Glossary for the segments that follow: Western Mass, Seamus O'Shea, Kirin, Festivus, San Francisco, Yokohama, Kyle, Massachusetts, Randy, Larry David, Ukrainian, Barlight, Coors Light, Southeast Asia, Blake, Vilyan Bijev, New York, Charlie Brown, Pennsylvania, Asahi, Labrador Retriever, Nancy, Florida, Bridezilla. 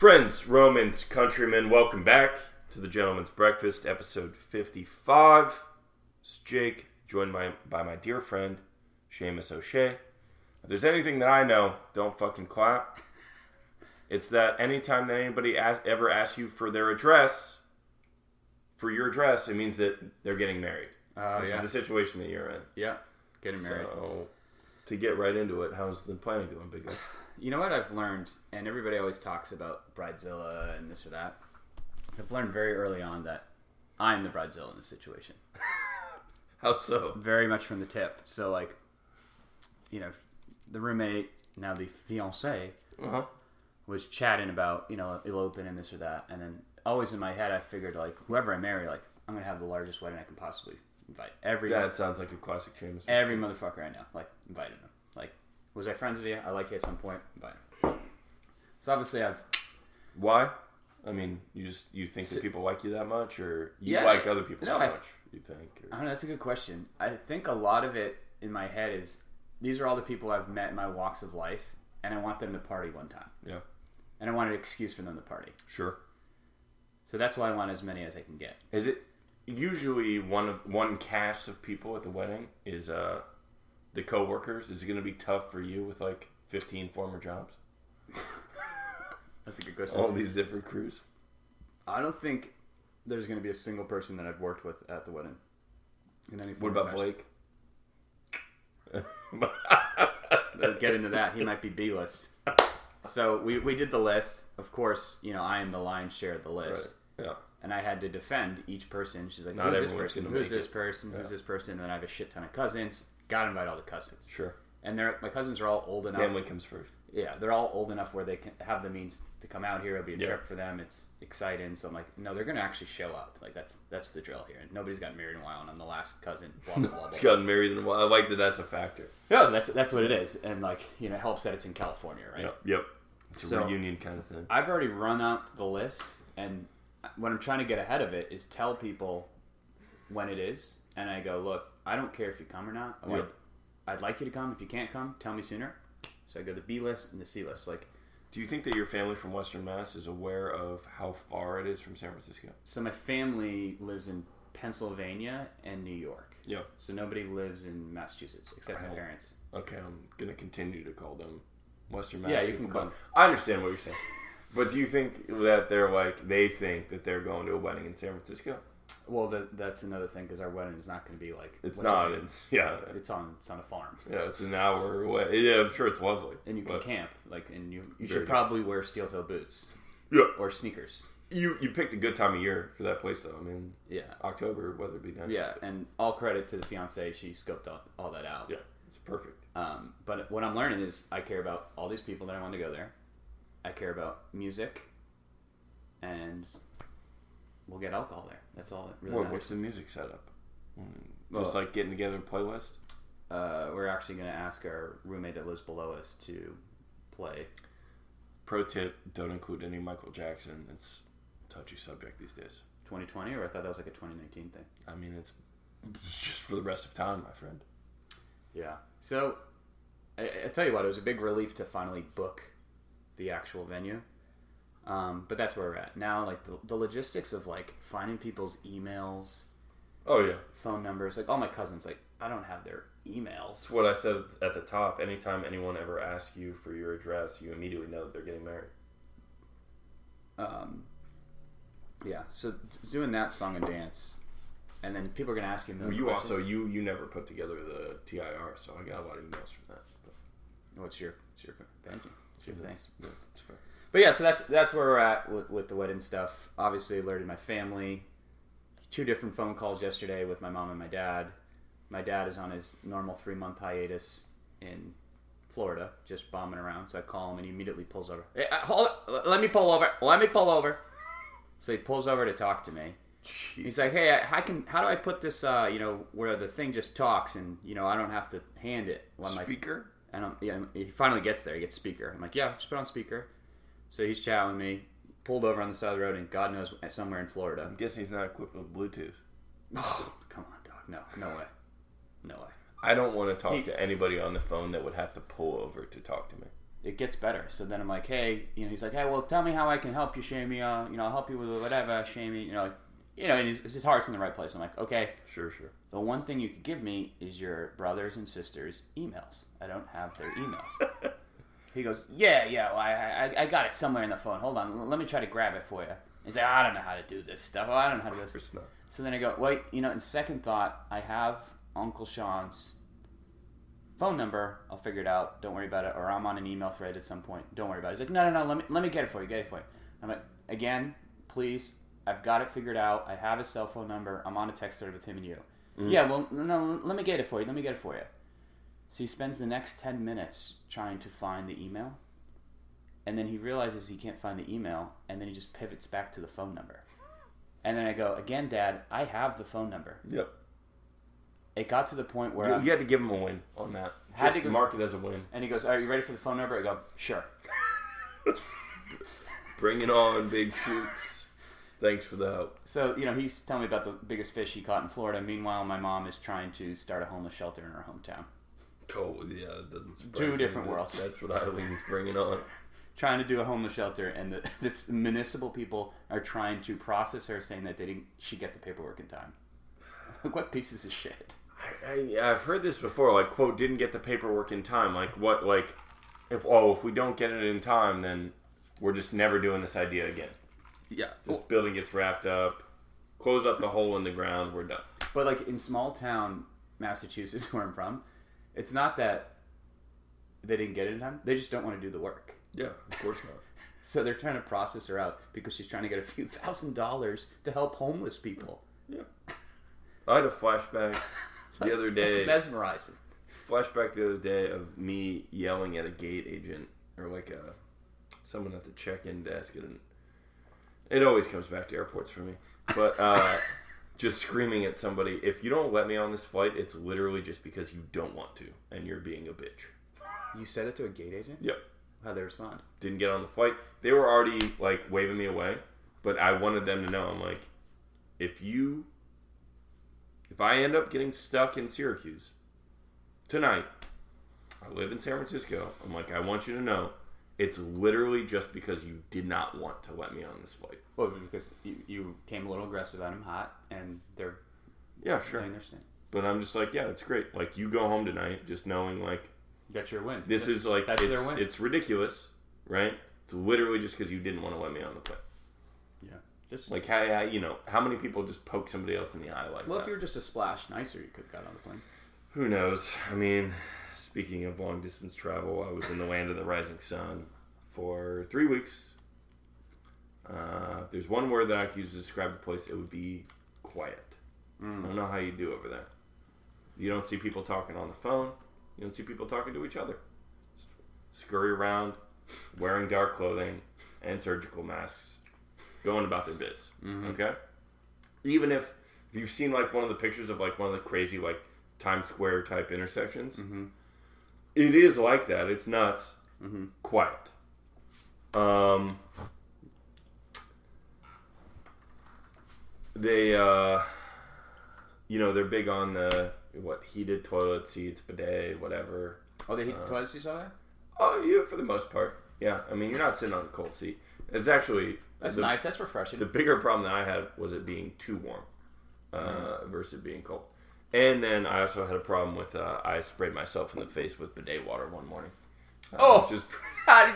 Friends, Romans, countrymen, welcome back to the Gentleman's Breakfast, episode 55. It's Jake, joined by my dear friend, Seamus O'Shea. If there's anything that I know, don't fucking clap. It's that anytime that anybody ever asks you for their address, for your address, it means that they're getting married. Which is the situation that you're in. Yeah, getting married. So, to get right into it, how's the planning going, big guy? You know what I've learned, and everybody always talks about Bridezilla and this or that. I've learned very early on that I'm the Bridezilla in this situation. How so? Very much from the tip. So, like, you know, the roommate, now the fiancé, was chatting about, you know, eloping and this or that. And then always in my head, I figured, like, whoever I marry, like, I'm going to have the largest wedding I can possibly invite. That sounds like a classic James. Every motherfucker I know, like, invited them. Like, was I friends with you? I like you at some point. Bye. So obviously I've... Why? I mean, you think that people like you that much? Or like other people that much, you think? Or... I don't know. That's a good question. I think a lot of it in my head is, these are all the people I've met in my walks of life, and I want them to party one time. Yeah. And I want an excuse for them to party. Sure. So that's why I want as many as I can get. Is it usually one cast of people at the wedding is... The co-workers, is it going to be tough for you with, like, 15 former jobs? That's a good question. All these different crews? I don't think there's going to be a single person that I've worked with at the wedding. In any form. What about Blake? We'll get into that. He might be B-list. So we did the list. Of course, you know, I am the lion's share of the list. Right. Yeah. And I had to defend each person. She's like, who's this person? Who's this person? And then I have a shit ton of cousins. Got to invite all the cousins. Sure. And my cousins are all old enough. Family comes first. Yeah, they're all old enough where they can have the means to come out here. It'll be a trip for them. It's exciting. So I'm like, no, they're going to actually show up. Like, that's the drill here. And nobody's gotten married in a while, and I'm the last cousin. Blah, blah, blah. It's gotten married in a while. I like that that's a factor. Yeah, that's what it is. And, like, you know, it helps that it's in California, right? Yep. It's a reunion kind of thing. I've already run out the list, and what I'm trying to get ahead of it is tell people when it is. And I go, look, I don't care if you come or not. I'd like you to come. If you can't come, tell me sooner. So I go to the B list and the C list. Like, do you think that your family from Western Mass is aware of how far it is from San Francisco? So my family lives in Pennsylvania and New York. Yeah. So nobody lives in Massachusetts except my parents. Okay, I'm going to continue to call them Western Mass. Yeah, you can call them. I understand what you're saying. But do you think that they think that they're going to a wedding in San Francisco? Well, that's another thing, because our wedding is not going to be like... It's not. It's on a farm. Yeah, it's an hour away. Yeah, I'm sure it's lovely. And you can camp. Like, and you should probably wear steel-toe boots. Yeah. Or sneakers. You picked a good time of year for that place, though. I mean, October, weather would be nice. Yeah, and all credit to the fiancée. She scoped all that out. Yeah, it's perfect. But what I'm learning is I care about all these people that I want to go there. I care about music, and... we'll get alcohol there. That's all that really matters. What's the music setup? Just getting together a playlist? We're actually going to ask our roommate that lives below us to play. Pro tip, don't include any Michael Jackson. It's a touchy subject these days. 2020? Or I thought that was like a 2019 thing. I mean, it's just for the rest of time, my friend. Yeah. So, I tell you what, it was a big relief to finally book the actual venue. But that's where we're at now. Like the logistics of like finding people's emails, phone numbers. Like all my cousins, like I don't have their emails. That's what I said at the top. Anytime anyone ever asks you for your address, you immediately know that they're getting married. So doing that song and dance, and then people are gonna ask you. Questions. Also you never put together the TIR, so I got a lot of emails from that. But. It's your thank you. It's your thing. Yeah, it's fair. But yeah, so that's where we're at with the wedding stuff. Obviously, alerted my family. 2 different phone calls yesterday with my mom and my dad. My dad is on his normal 3-month hiatus in Florida, just bombing around. So I call him, and he immediately pulls over. Hey, hold on. Let me pull over. So he pulls over to talk to me. Jeez. He's like, hey, how do I put this, where the thing just talks, and, you know, I don't have to hand it. Well, speaker? Like, he finally gets there. He gets speaker. I'm like, yeah, just put on speaker. So he's chatting with me, pulled over on the side of the road, and God knows somewhere in Florida. I'm guessing he's not equipped with Bluetooth. Oh, come on, dog. No way. I don't want to talk to anybody on the phone that would have to pull over to talk to me. it gets better. So then I'm like, hey, you know, he's like, hey, well, tell me how I can help you, Shamey. You know, I'll help you with whatever, Shamey. You know, and his heart's in the right place. I'm like, okay, sure. The one thing you could give me is your brothers and sisters' emails. I don't have their emails. He goes, yeah. Well, I got it somewhere in the phone. Hold on, let me try to grab it for you. He's like, I don't know how to do this stuff. I don't know how to do this. Not. So then I go, wait, you know, in second thought, I have Uncle Sean's phone number. I'll figure it out. Don't worry about it. Or I'm on an email thread at some point. Don't worry about it. He's like, no. Let me get it for you. I'm like, again, please. I've got it figured out. I have his cell phone number. I'm on a text thread with him and you. Mm. Yeah, well, no, let me get it for you. So he spends the next 10 minutes trying to find the email. And then he realizes he can't find the email. And then he just pivots back to the phone number. And then I go, again, Dad, I have the phone number. Yep. It got to the point where... You had to give him a win on that. Just mark it as a win. And he goes, are you ready for the phone number? I go, sure. Bring it on, big shoots. Thanks for the help. So, you know, he's telling me about the biggest fish he caught in Florida. Meanwhile, my mom is trying to start a homeless shelter in her hometown. Oh, yeah. It doesn't surprise me. Two different worlds. That's what Eileen's bringing on. Trying to do a homeless shelter, and this municipal people are trying to process her, saying that she get the paperwork in time. What pieces of shit? I've heard this before, like, quote, didn't get the paperwork in time. Like, what, like, if we don't get it in time, then we're just never doing this idea again. Yeah. This building gets wrapped up, close up the hole in the ground, we're done. But like in small town Massachusetts where I'm from, it's not that they didn't get it in time. They just don't want to do the work. Yeah, of course not. So they're trying to process her out because she's trying to get a few $1,000s to help homeless people. Yeah. I had a flashback the other day. It's mesmerizing. Flashback the other day of me yelling at a gate agent or like someone at the check-in desk at an... It always comes back to airports for me. But just screaming at somebody, if you don't let me on this flight, it's literally just because you don't want to, and you're being a bitch. You said it to a gate agent? Yep. How'd they respond? Didn't get on the flight. They were already, like, waving me away, but I wanted them to know. I'm like, if I end up getting stuck in Syracuse tonight, I live in San Francisco, I'm like, I want you to know, it's literally just because you did not want to let me on this flight. Well, because you came a little aggressive at him, hot, and they're... Yeah, sure. I understand. But I'm just like, yeah, it's great. Like, you go home tonight just knowing, like... That's your win. This is, like, that's their win. It's ridiculous, right? It's literally just because you didn't want to let me on the plane. Yeah. Just... Like, how many people just poke somebody else in the eye like that? Well, if you were just a splash nicer, you could have got on the plane. Who knows? I mean... Speaking of long-distance travel, I was in the land of the rising sun for 3 weeks. If there's one word that I could use to describe the place, it would be quiet. I don't know how you do over there. You don't see people talking on the phone. You don't see people talking to each other. Just scurry around, wearing dark clothing and surgical masks, going about their biz. Mm-hmm. Okay? Even if you've seen, like, one of the pictures of, like, one of the crazy, like, Times Square type intersections... Mm-hmm. It is like that. It's nuts. Mm-hmm. Quiet. They, they're big on the, heated toilet seats, bidet, whatever. Oh, they heat the toilet seats on there? Oh, yeah, for the most part. Yeah. I mean, you're not sitting on a cold seat. It's actually... That's nice. That's refreshing. The bigger problem that I had was it being too warm versus it being cold. And then I also had a problem with, I sprayed myself in the face with bidet water one morning. How did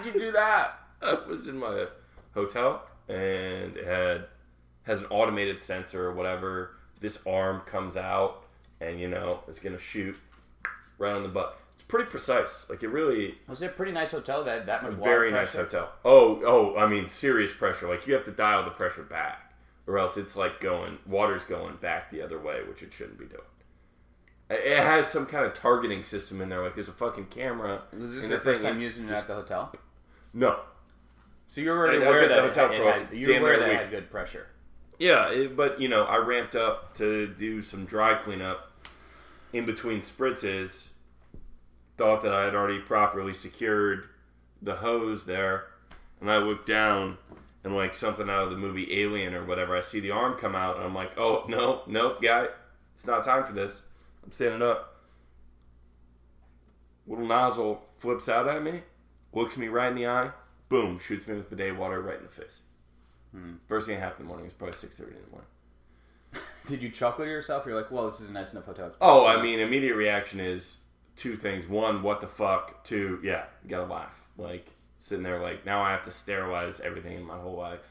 you do that? I was in my hotel, and it has an automated sensor or whatever. This arm comes out, and, it's going to shoot right on the butt. It's pretty precise. Like, it really... Was it a pretty nice hotel that much water very pressure? Nice hotel. Oh, I mean, serious pressure. Like, you have to dial the pressure back, or else it's like water's going back the other way, which it shouldn't be doing. It has some kind of targeting system in there. Like, there's a fucking camera. Was this your first time using it at the hotel? No. So you were already aware that it had good pressure. Yeah, but I ramped up to do some dry cleanup in between spritzes. Thought that I had already properly secured the hose there. And I looked down, and like something out of the movie Alien or whatever, I see the arm come out, and I'm like, oh, nope, guy. It's not time for this. I'm standing up. Little nozzle flips out at me. looks me right in the eye, boom, shoots me with bidet water right in the face. First thing that happened in the morning was probably 6:30 in the morning. Did you chuckle to yourself? You're like, well, this is a nice enough hotel. Oh, I mean, immediate reaction is two things. One, what the fuck? Two, yeah, you gotta laugh. Like, sitting there like, now I have to sterilize everything in my whole life.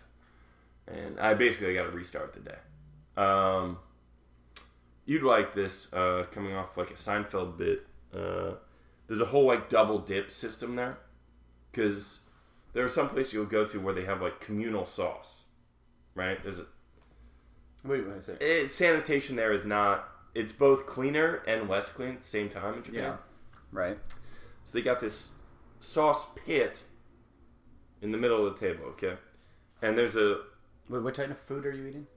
And I basically gotta restart the day. You'd like this, coming off like a Seinfeld bit. There's a whole like double dip system there. Because there are some places you'll go to where they have like communal sauce. Right? There's a... Wait a second. Sanitation there is not... It's both cleaner and less clean at the same time in Japan. Yeah, right. So they got this sauce pit in the middle of the table, okay? And there's a... Wait, what type of food are you eating?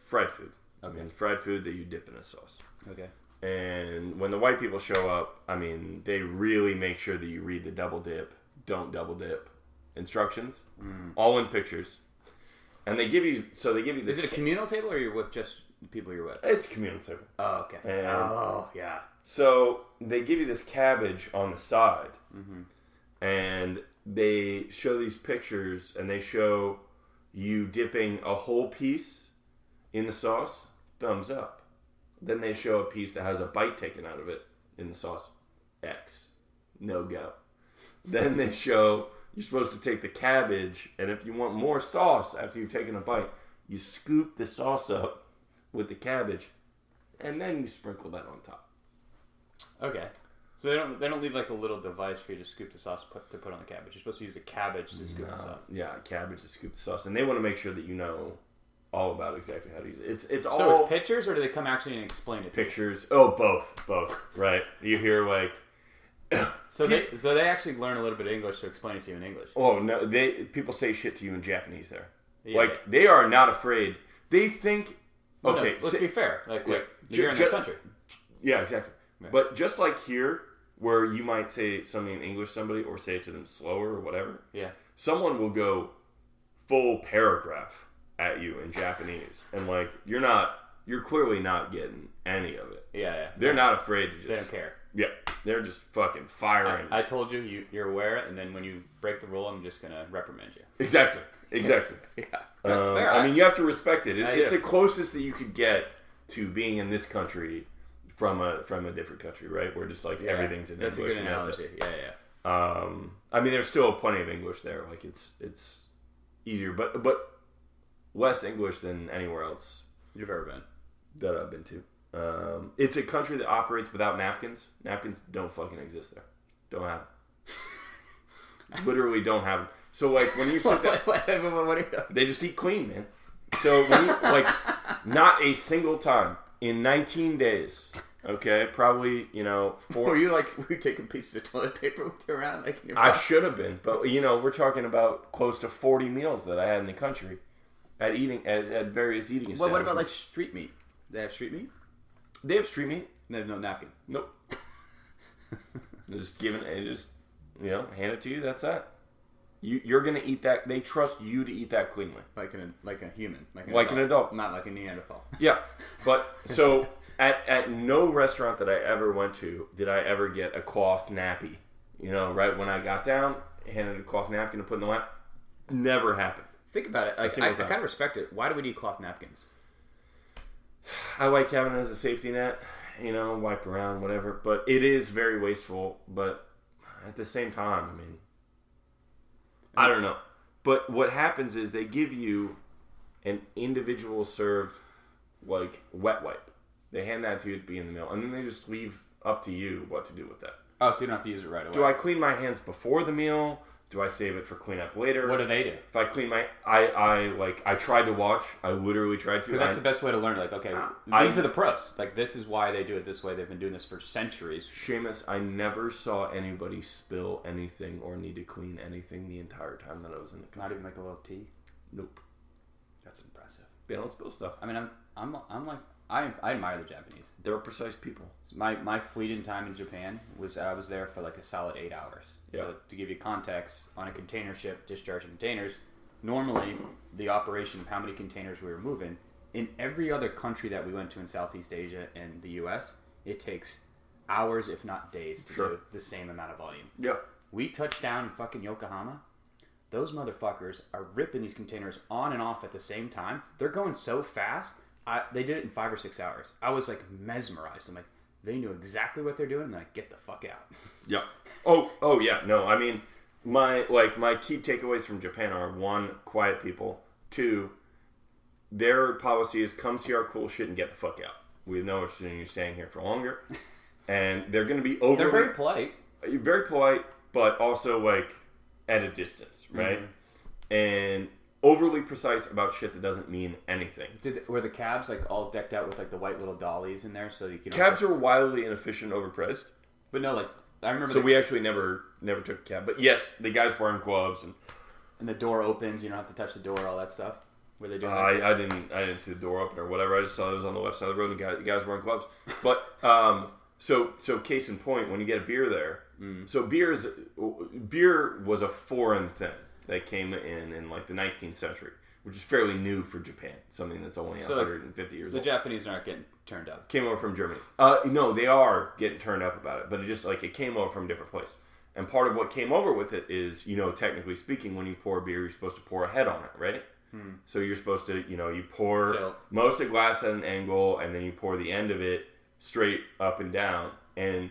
Fried food. Okay. I mean, fried food that you dip in a sauce. Okay. And when the white people show up, I mean, they really make sure that you read the double dip, don't double dip instructions. Mm. All in pictures. And they give you... So they give you this... Is it a communal table or you're with just... The people you're with. It's a communal table. Oh, okay. And oh, yeah. So they give you this cabbage on the side, and they show these pictures, and they show you dipping a whole piece in the sauce, thumbs up. Then they show a piece that has a bite taken out of it in the sauce, X, no go. Then they show you're supposed to take the cabbage, and if you want more sauce after you've taken a bite, you scoop the sauce up with the cabbage, and then you sprinkle that on top. Okay, so they don't leave like a little device for you to scoop the sauce to put on the cabbage. You're supposed to use a cabbage to scoop the sauce. Yeah, cabbage to scoop the sauce, and they want to make sure that you know all about exactly how to use it. It's all so it's pictures, or do they come actually and explain it? Pictures. To you? Oh, both. Right. You hear like so they actually learn a little bit of English to explain it to you in English. Oh no, people say shit to you in Japanese there. Yeah. Like they are not afraid. They think. Okay, no, let's be fair. Like, you're in the country. Yeah, exactly. Right. But just like here, where you might say something in English to somebody or say it to them slower or whatever, yeah, someone will go full paragraph at you in Japanese. And, like, you're clearly not getting any of it. Yeah. They're not afraid to just... They don't care. Yeah, they're just fucking firing. I told you, you're aware, and then when you break the rule, I'm just going to reprimand you. Exactly. Yeah. That's fair. I mean, you have to respect it. It's the closest that you could get to being in this country from a different country, right? Where just like everything's in English. That's a good analogy. Yeah. I mean, there's still plenty of English there. Like it's easier, but less English than anywhere else you've ever been that I've been to. It's a country that operates without napkins. Napkins don't fucking exist there. Don't have them. Literally don't have them. So, like, when you sit there... They just eat clean, man. So, when you, like, not a single time in 19 days, okay, probably, you know... were you taking pieces of toilet paper with you around? Like, I should have been, but, you know, we're talking about close to 40 meals that I had in the country at various eating establishments. Well, what about, like, street meat? Do they have street meat? They have street meat. They have no napkin. Nope. They're just giving it, hand it to you, that's that. You're gonna eat that. They trust you to eat that cleanly, like a human, like an adult, not like a Neanderthal. Yeah, but so at no restaurant that I ever went to did I ever get a cloth nappy. You know, right when I got down, handed a cloth napkin to put in the lap. Never happened. Think about it. Like, I kind of respect it. Why do we need cloth napkins? I like having it as a safety net. You know, wipe around, whatever. But it is very wasteful. But at the same time, I mean. I don't know. But what happens is they give you an individual served, like, wet wipe. They hand that to you at the beginning of the meal, and then they just leave up to you what to do with that. Oh, so you don't have to use it right away. Do I clean my hands before the meal? Do I save it for cleanup later? What do they do? If I clean my... I tried to watch. I literally tried to. Because that's the best way to learn. Like, okay, these are the pros. Like, this is why they do it this way. They've been doing this for centuries. Seamus, I never saw anybody spill anything or need to clean anything the entire time that I was in the country. Not even like a little tea? Nope. That's impressive. They don't spill stuff. I mean, I'm like... I admire the Japanese. They're precise people. My fleeting time in Japan was I was there for like a solid 8 hours. Yep. So to give you context, on a container ship discharging containers, normally the operation of how many containers we were moving, in every other country that we went to in Southeast Asia and the U.S., it takes hours if not days to do the same amount of volume. Yep. We touched down in fucking Yokohama. Those motherfuckers are ripping these containers on and off at the same time. They're going so fast. They did it in 5 or 6 hours. I was like mesmerized. I'm like, they knew exactly what they're doing. I'm like, get the fuck out. Yeah. Oh yeah. No, I mean, my key takeaways from Japan are, one, quiet people. Two, their policy is come see our cool shit and get the fuck out. We have no interest in you staying here for longer. And they're going to be over. They're very polite. Very polite, but also like at a distance, right? Mm-hmm. And overly precise about shit that doesn't mean anything. Were the cabs like all decked out with like the white little dollies in there? So you can. Cabs are wildly inefficient, overpriced. But no, like I remember. So we actually never took a cab. But yes, the guys wearing gloves and the door opens. You don't have to touch the door. All that stuff. Were they doing? I didn't see the door open or whatever. I just saw it was on the left side of the road. And the guys wearing gloves. But so case in point, when you get a beer there. Mm. So beer was a foreign thing. That came in like the 19th century, which is fairly new for Japan. Something that's only 150 years old. The Japanese aren't getting turned up. Came over from Germany. No, they are getting turned up about it, but it just like it came over from a different place. And part of what came over with it is, you know, technically speaking, when you pour a beer, you're supposed to pour a head on it, right? Hmm. So you're supposed to, you know, you pour most of the glass at an angle, and then you pour the end of it straight up and down. And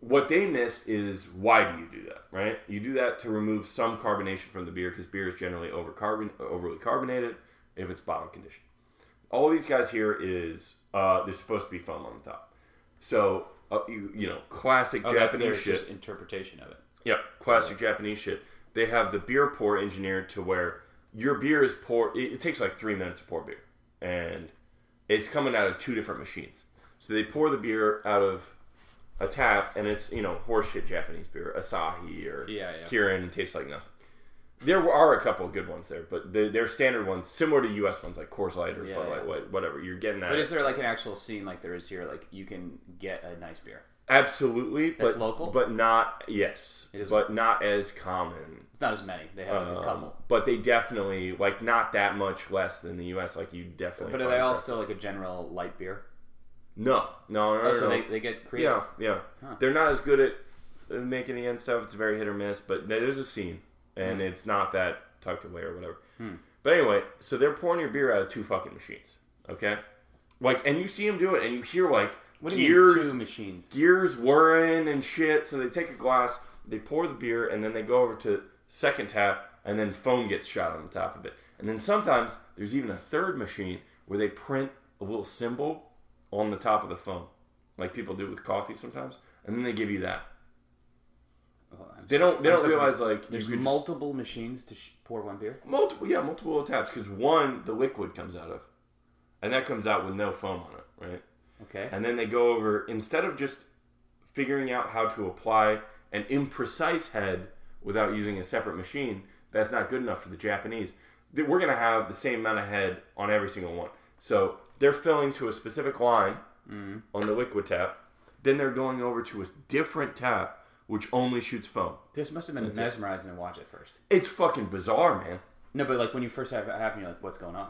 what they missed is, why do you do that, right? You do that to remove some carbonation from the beer, because beer is generally overly carbonated if it's bottle conditioned. All these guys here is, there's supposed to be foam on the top. So, you know, classic Japanese shit. Just interpretation of it. Yeah, classic Japanese shit. They have the beer pour engineered to where your beer is poured. It takes like 3 minutes to pour beer. And it's coming out of two different machines. So they pour the beer out of a tap, and it's, you know, horseshit Japanese beer, Asahi or Kirin, and tastes like nothing. There are a couple of good ones there, but they're standard ones, similar to U.S. ones like Coors Light or Barlight, whatever. You're getting that. But is there like an actual scene like there is here, like you can get a nice beer? Absolutely, that's local, but not not as common. It's not as many. They have a couple, but they definitely like not that much less than the U.S. Like you definitely. But are they all still like a general light beer? No. So they get creative. Yeah. Huh. They're not as good at making the end stuff. It's very hit or miss, but there's a scene, and it's not that tucked away or whatever. Hmm. But anyway, so they're pouring your beer out of two fucking machines, okay? Like, and you see them do it, and you hear like gears whirring and shit. So they take a glass, they pour the beer, and then they go over to second tap, and then foam gets shot on the top of it. And then sometimes there's even a third machine where they print a little symbol on the top of the foam, like people do with coffee sometimes, and then they give you that. They don't realize like there's multiple machines to pour one beer. Multiple little taps, because one the liquid comes out of, and that comes out with no foam on it, right? Okay. And then they go over, instead of just figuring out how to apply an imprecise head without using a separate machine. That's not good enough for the Japanese. We're gonna have the same amount of head on every single one, so. They're filling to a specific line on the liquid tap. Then they're going over to a different tap, which only shoots foam. This must have been mesmerizing to watch at first. It's fucking bizarre, man. No, but like when you first have it happen, you're like, what's going on?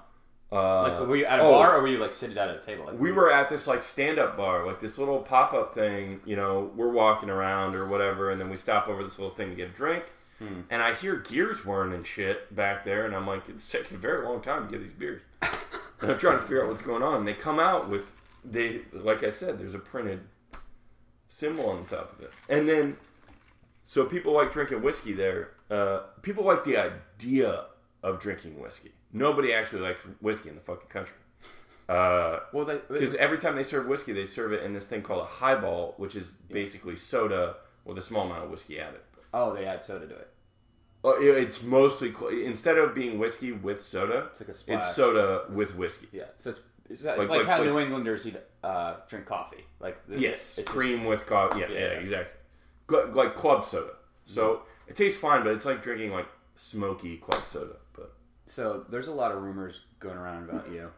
Like, were you at a bar, or were you like sitting down at a table? Like, we were at this like stand-up bar, like this little pop-up thing. You know, we're walking around or whatever, and then we stop over this little thing to get a drink. Mm. And I hear gears whirring and shit back there, and I'm like, it's taking a very long time to get these beers. And I'm trying to figure out what's going on. And they come out with, like I said, there's a printed symbol on the top of it. And then, so people like drinking whiskey there. People like the idea of drinking whiskey. Nobody actually likes whiskey in the fucking country. Because every time they serve whiskey, they serve it in this thing called a highball, which is basically soda with a small amount of whiskey added. Oh, they add soda to it. It's mostly, instead of being whiskey with soda, it's like a splash. It's soda with whiskey. Yeah, so it's like how New Englanders drink coffee. Like it's cream with coffee. Yeah, exactly. Like club soda. So it tastes fine, but it's like drinking like smoky club soda. But so there's a lot of rumors going around about you.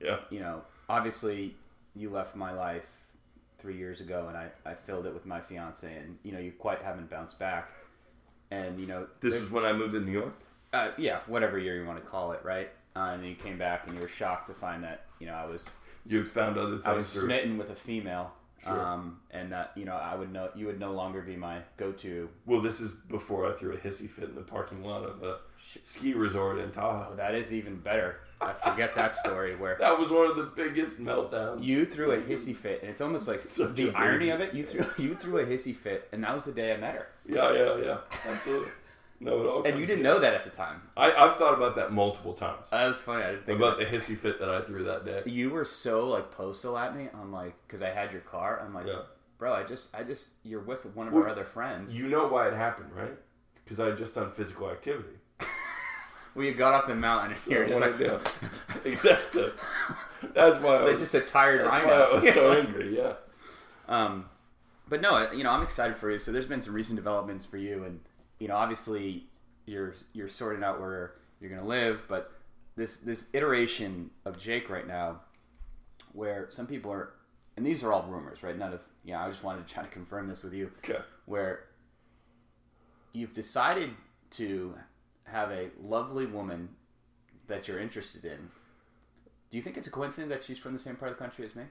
Yeah. You know, obviously you left my life 3 years ago, and I filled it with my fiance, and you know you quite haven't bounced back. And, you know... This is when I moved to New York? Yeah, whatever year you want to call it, right? And then you came back and you were shocked to find that, you know, I was... You had found other things. I was smitten with a female Sure. And that, you know, I would know you would no longer be my go-to. Well, this is before I threw a hissy fit in the parking lot of a ski resort in Tahoe. Oh, that is even better. I forget that story where that was one of the biggest meltdowns. You threw a hissy fit, and it's almost like the irony of it. You threw a hissy fit, and that was the day I met her. Yeah, absolutely. No, it all and you didn't know that at the time. I've thought about that multiple times. That was funny. I didn't think about the hissy fit that I threw that day. You were so like postal at me. I'm like, because I had your car. I'm like, yeah. Bro, I just, you're with one of our other friends. You know why it happened, right? Because I had just done physical activity. Well, you got off the mountain and you're just like, yeah. Exactly. That's why. I was so angry. Yeah. But no, you know, I'm excited for you. So there's been some recent developments for you and. You know, obviously, you're sorting out where you're going to live, but this iteration of Jake right now, where some people are, and these are all rumors, right? None of, you know, I just wanted to try to confirm this with you. Okay. Where you've decided to have a lovely woman that you're interested in. Do you think it's a coincidence that she's from the same part of the country as me?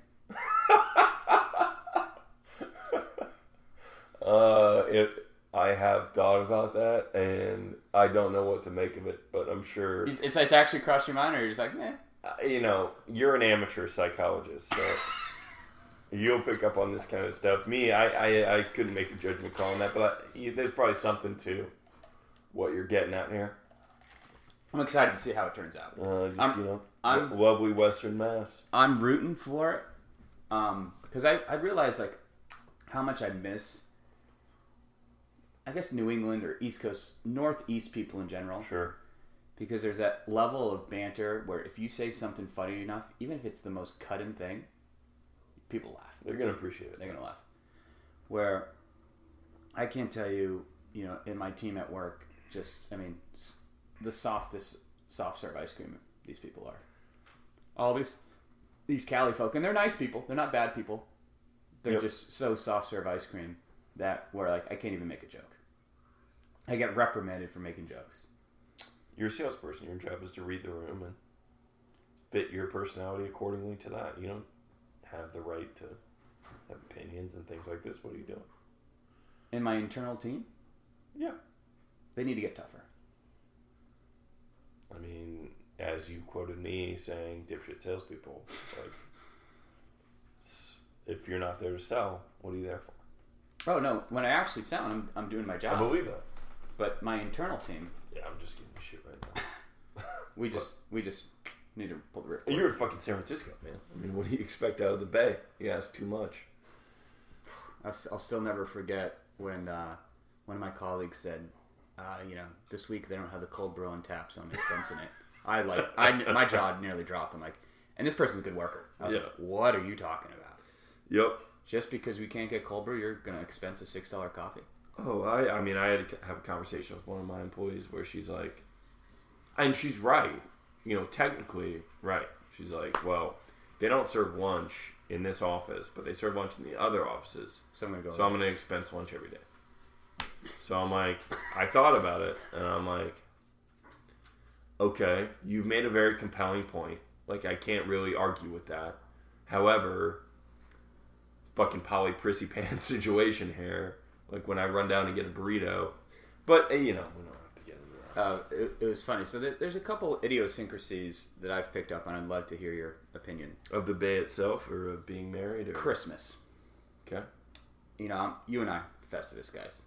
I have thought about that, and I don't know what to make of it, but I'm sure... It's actually crossed your mind, or you're just like, meh? You know, you're an amateur psychologist, so you'll pick up on this kind of stuff. Me, I couldn't make a judgment call on that, but there's probably something to what you're getting at here. I'm excited to see how it turns out. Lovely Western Mass. I'm rooting for it, because I realize, like, how much I miss... I guess New England or East Coast, Northeast people in general. Sure. Because there's that level of banter where if you say something funny enough, even if it's the most cut-in thing, people laugh. They're going to appreciate it. They're going to laugh. Where I can't tell you, you know, in my team at work, just, I mean, the softest soft-serve ice cream these people are. All these Cali folk, and they're nice people. They're not bad people. They're just so soft-serve ice cream that where, like, I can't even make a joke. I get reprimanded for making jokes. You're a salesperson. Your job is to read the room and fit your personality accordingly to that. You don't have the right to have opinions and things like this. What are you doing? In my internal team? Yeah. They need to get tougher. I mean, as you quoted me saying, dipshit salespeople. Like, if you're not there to sell, what are you there for? Oh, no. When I actually sell, I'm doing my job. I believe that. But my internal team... Yeah, I'm just giving you shit right now. we just need to pull the rip. You're in fucking San Francisco, man. I mean, what do you expect out of the Bay? You ask too much. I'll still never forget when one of my colleagues said, you know, this week they don't have the cold brew on tap, so I'm expensing it. My jaw nearly dropped. I'm like, and this person's a good worker. I was like, what are you talking about? Yep. Just because we can't get cold brew, you're going to expense a $6 coffee? Oh, I mean, I had to have a conversation with one of my employees where she's like, and she's right, you know, technically right. She's like, well, they don't serve lunch in this office, but they serve lunch in the other offices. So I'm going to expense lunch every day. So I'm like, I thought about it, and I'm like, okay, you've made a very compelling point. Like, I can't really argue with that. However, fucking Polly Prissy Pan situation here. Like when I run down and get a burrito. But, you know, we don't have to get into that. It was funny. So there's a couple idiosyncrasies that I've picked up, and I'd love to hear your opinion. Of the Bay itself, or of being married? Or Christmas. Okay. You know, you and I, Festivus guys.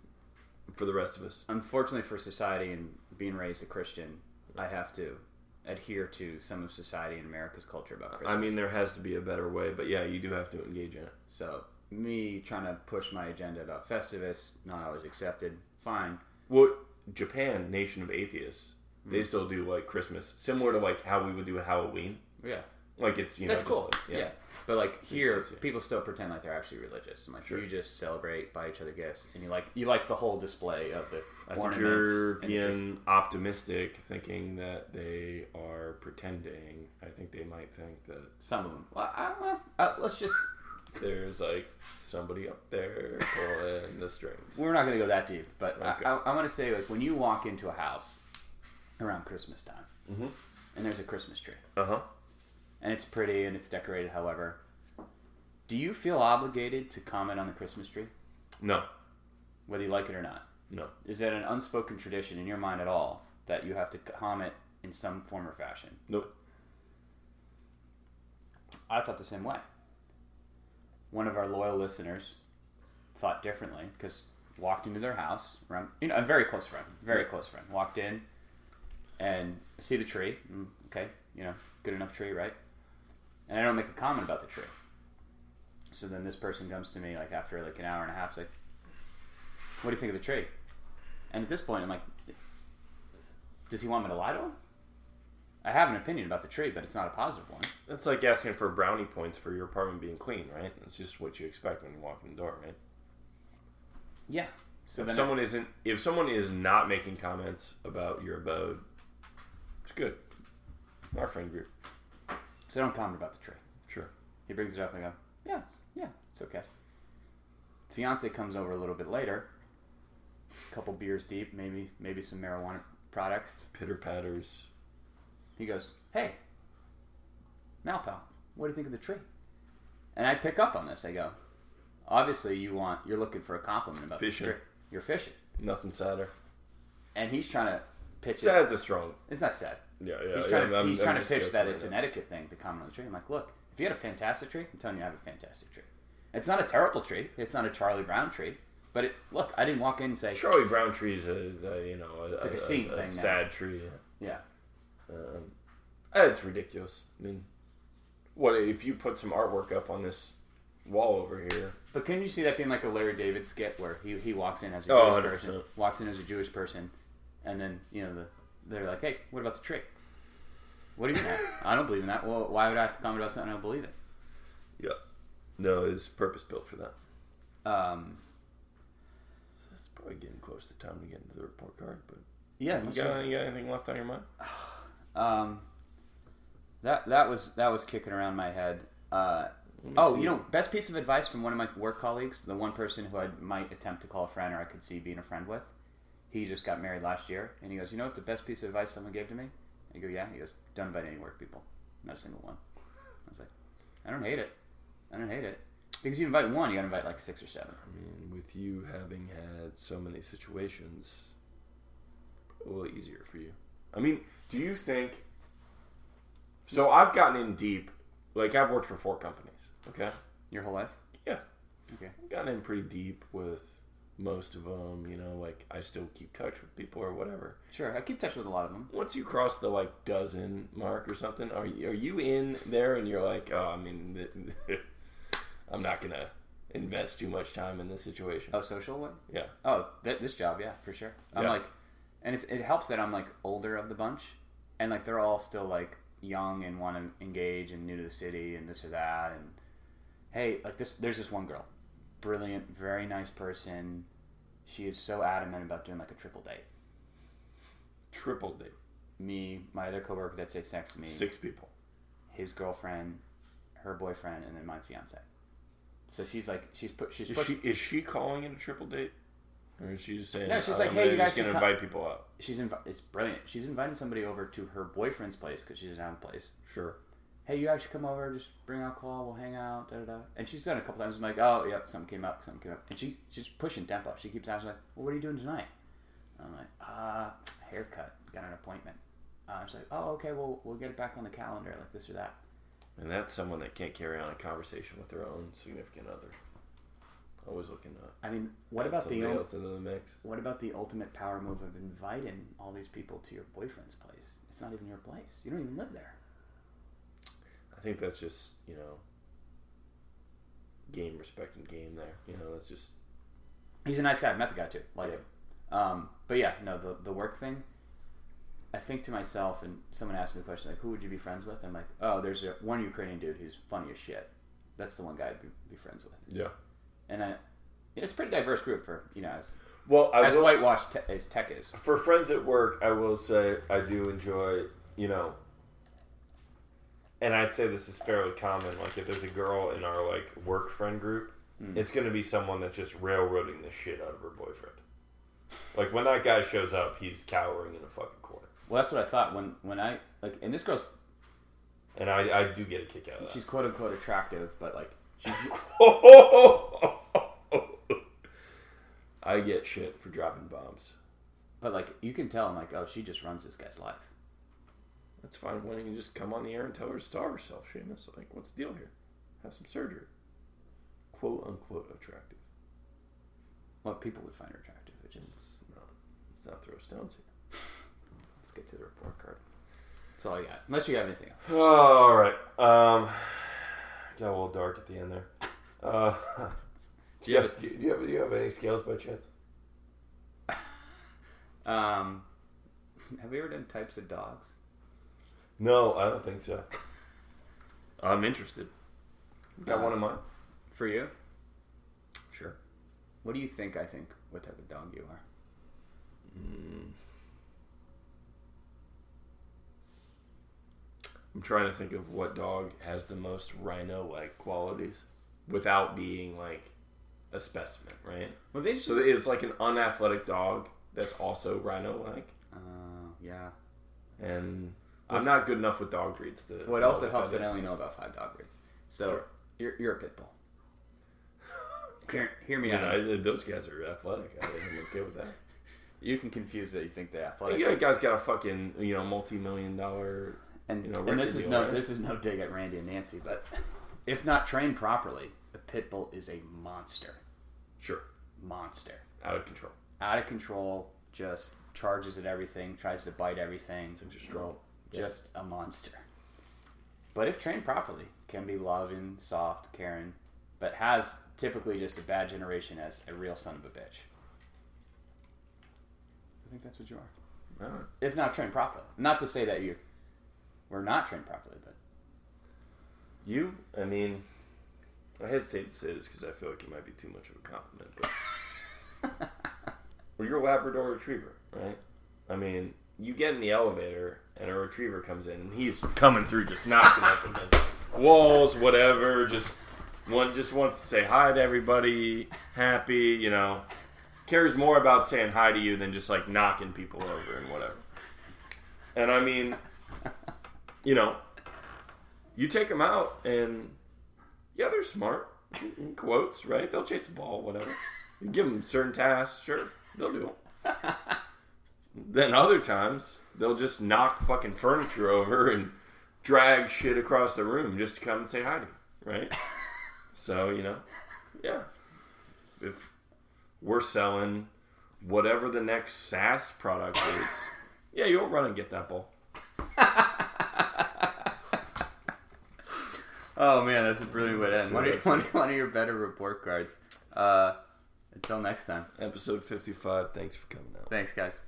For the rest of us. Unfortunately for society and being raised a Christian, I have to adhere to some of society and America's culture about Christmas. I mean, there has to be a better way, but yeah, you do have to engage in it. So... me trying to push my agenda about Festivus, not always accepted. Fine. Well, Japan, nation of atheists, they still do like Christmas, similar to like how we would do Halloween. Yeah, like it's you know that's cool. Like, yeah. But like here, people still pretend like they're actually religious. I'm like, sure. You just celebrate, buy each other gifts, and you like the whole display of the ornaments. You're being optimistic, thinking that they are pretending. I think they might think that some of them. Well, let's just. There's like somebody up there pulling the strings. We're not going to go that deep, but okay. I want to say like when you walk into a house around Christmas time, and there's a Christmas tree, and it's pretty and it's decorated. However, Do you feel obligated to comment on the Christmas tree? No. Whether you like it or not? No. Is that an unspoken tradition in your mind at all that you have to comment in some form or fashion? Nope. I felt the same way. One of our loyal listeners thought differently because walked into their house, around, you know, a very close friend, walked in and I see the tree. Okay, you know, good enough tree, right? And I don't make a comment about the tree. So then this person comes to me like after like an hour and a half, like, what do you think of the tree? And at this point, I'm like, does he want me to lie to him? I have an opinion about the tree, but it's not a positive one. That's like asking for brownie points for your apartment being clean, right? That's just what you expect when you walk in the door, right? Yeah. So if someone is not making comments about your abode, it's good. Our friend group. So I don't comment about the tree. Sure. He brings it up and I go, yeah, it's okay. Fiance comes over a little bit later, a couple beers deep, maybe some marijuana products. Pitter patters. He goes, hey, Malpal, what do you think of the tree? And I pick up on this. I go, obviously you're looking for a compliment about fishing. The tree. You're fishing. Nothing sadder. And he's trying to pitch it. Sad's a strong. It's not sad. Yeah. He's trying to pitch that it's an etiquette thing to comment on the tree. I'm like, look, if you had a fantastic tree, I'm telling you I have a fantastic tree. It's not a terrible tree. It's not a Charlie Brown tree. But look, I didn't walk in and say Charlie Brown tree's a sad now. Tree. Yeah. It's ridiculous. I mean, what if you put some artwork up on this wall over here? But can you see that being like a Larry David skit where he walks in as a Jewish person, and then they're like, hey, what about the tree? What do you mean? I don't believe in that. Well, why would I have to comment about something I don't believe in? Yeah. No, it's purpose built for that. It's probably getting close to time to get into the report card, but yeah, you got anything left on your mind? That was kicking around my head. Best piece of advice from one of my work colleagues, the one person who I might attempt to call a friend or I could see being a friend with. He just got married last year, and he goes, you know what the best piece of advice someone gave to me? I go, yeah. He goes, don't invite any work people. Not a single one. I was like, I don't hate it. Because you invite one, you gotta invite like 6 or 7. I mean, with you having had so many situations, a little easier for you. I mean, do you think... So I've gotten in deep. Like, I've worked for 4 companies, okay? Your whole life? Yeah. Okay. I've gotten in pretty deep with most of them, like, I still keep touch with people or whatever. Sure, I keep touch with a lot of them. Once you cross the, like, dozen mark or something, are you in there and you're like, oh, I mean, I'm not going to invest too much time in this situation? Oh, social one? Yeah. Oh, this job, yeah, for sure. I'm like... And it helps that I'm, like, older of the bunch. And, like, they're all still, like, young and want to engage and new to the city and this or that. And, hey, like, there's this one girl. Brilliant, very nice person. She is so adamant about doing, like, a triple date. Triple date? Me, my other coworker that sits next to me. 6 people. His girlfriend, her boyfriend, and then my fiancé. So she's, like, Is she calling it a triple date? Or is she just saying, no, she's like, hey, you guys should invite people out? It's brilliant. She's inviting somebody over to her boyfriend's place because she doesn't have a place. Sure. Hey, you guys should come over. Just bring alcohol. We'll hang out. Da da da. And she's done it a couple times. I'm like, oh, yeah, something came up. And she's pushing tempo. She keeps asking, like, well, what are you doing tonight? And I'm like, haircut. Got an appointment. She's like, oh, okay, well, we'll get it back on the calendar, like this or that. And that's someone that can't carry on a conversation with their own significant other. Always looking up. I mean, what about the ultimate power move of inviting all these people to your boyfriend's place? It's not even your place. You don't even live there. I think that's just, game respecting game there. That's just... He's a nice guy. I've met the guy, too. Like him. But yeah, no, the work thing, I think to myself, and someone asked me the question, like, who would you be friends with? I'm like, oh, there's one Ukrainian dude who's funny as shit. That's the one guy I'd be friends with. Yeah. And it's a pretty diverse group for, whitewashed as tech is. For friends at work, I will say I do enjoy, and I'd say this is fairly common. Like, if there's a girl in our, like, work friend group, it's going to be someone that's just railroading the shit out of her boyfriend. Like, when that guy shows up, he's cowering in a fucking corner. Well, that's what I thought when I, like, and this girl's... And I do get a kick out of that. She's quote-unquote attractive, but, like, She's... I get shit for dropping bombs. But, like, you can tell, I'm like, oh, she just runs this guy's life. That's fine. Why don't you just come on the air and tell her to starve herself, Seamus? Like, what's the deal here? Have some surgery. Quote, unquote, attractive. Well, people would find her attractive. Let's not throw stones here. Let's get to the report card. That's all I got. Unless you have anything else. All right. Got a little dark at the end there. Do you have any scales by chance? Have we ever done types of dogs? No, I don't think so. I'm interested. Got one in mind. For you? Sure. What do you think I think? What type of dog you are? I'm trying to think of what dog has the most rhino-like qualities without being, like, a specimen, right? Well, they just... So it's like an unathletic dog that's also rhino-like? Yeah. And... I'm not good enough with dog breeds to... Well, it also helps that I only know about 5 dog breeds. So, sure. You're a pit bull. Hear me out. Those guys are athletic. I'm okay with that. You can confuse that. You think they're athletic. You guys got a fucking, multi-million-dollar... And this is no dig at Randy and Nancy, but if not trained properly, a pit bull is a monster. Sure. Monster. Out of control, just charges at everything, tries to bite everything. Things are strong. Just a monster. But if trained properly, can be loving, soft, caring, but has typically just a bad generation as a real son of a bitch. I think that's what you are. All right. If not trained properly. Not to say that we're not trained properly, but... I hesitate to say this because I feel like it might be too much of a compliment, but... Well, you're a Labrador Retriever, right? You get in the elevator, and a Retriever comes in, and he's coming through just knocking up against walls, whatever, just wants to say hi to everybody, happy, Cares more about saying hi to you than just, like, knocking people over and whatever. And, you take them out, and yeah, they're smart. In quotes, right? They'll chase the ball, whatever. You give them certain tasks, sure, they'll do them. Then other times, they'll just knock fucking furniture over and drag shit across the room just to come and say hi to you, right? So, yeah. If we're selling whatever the next SaaS product is, yeah, you'll run and get that ball. Oh man, that's a brilliant way to end. One of your better report cards. Until next time. Episode 55. Thanks for coming out. Thanks, guys.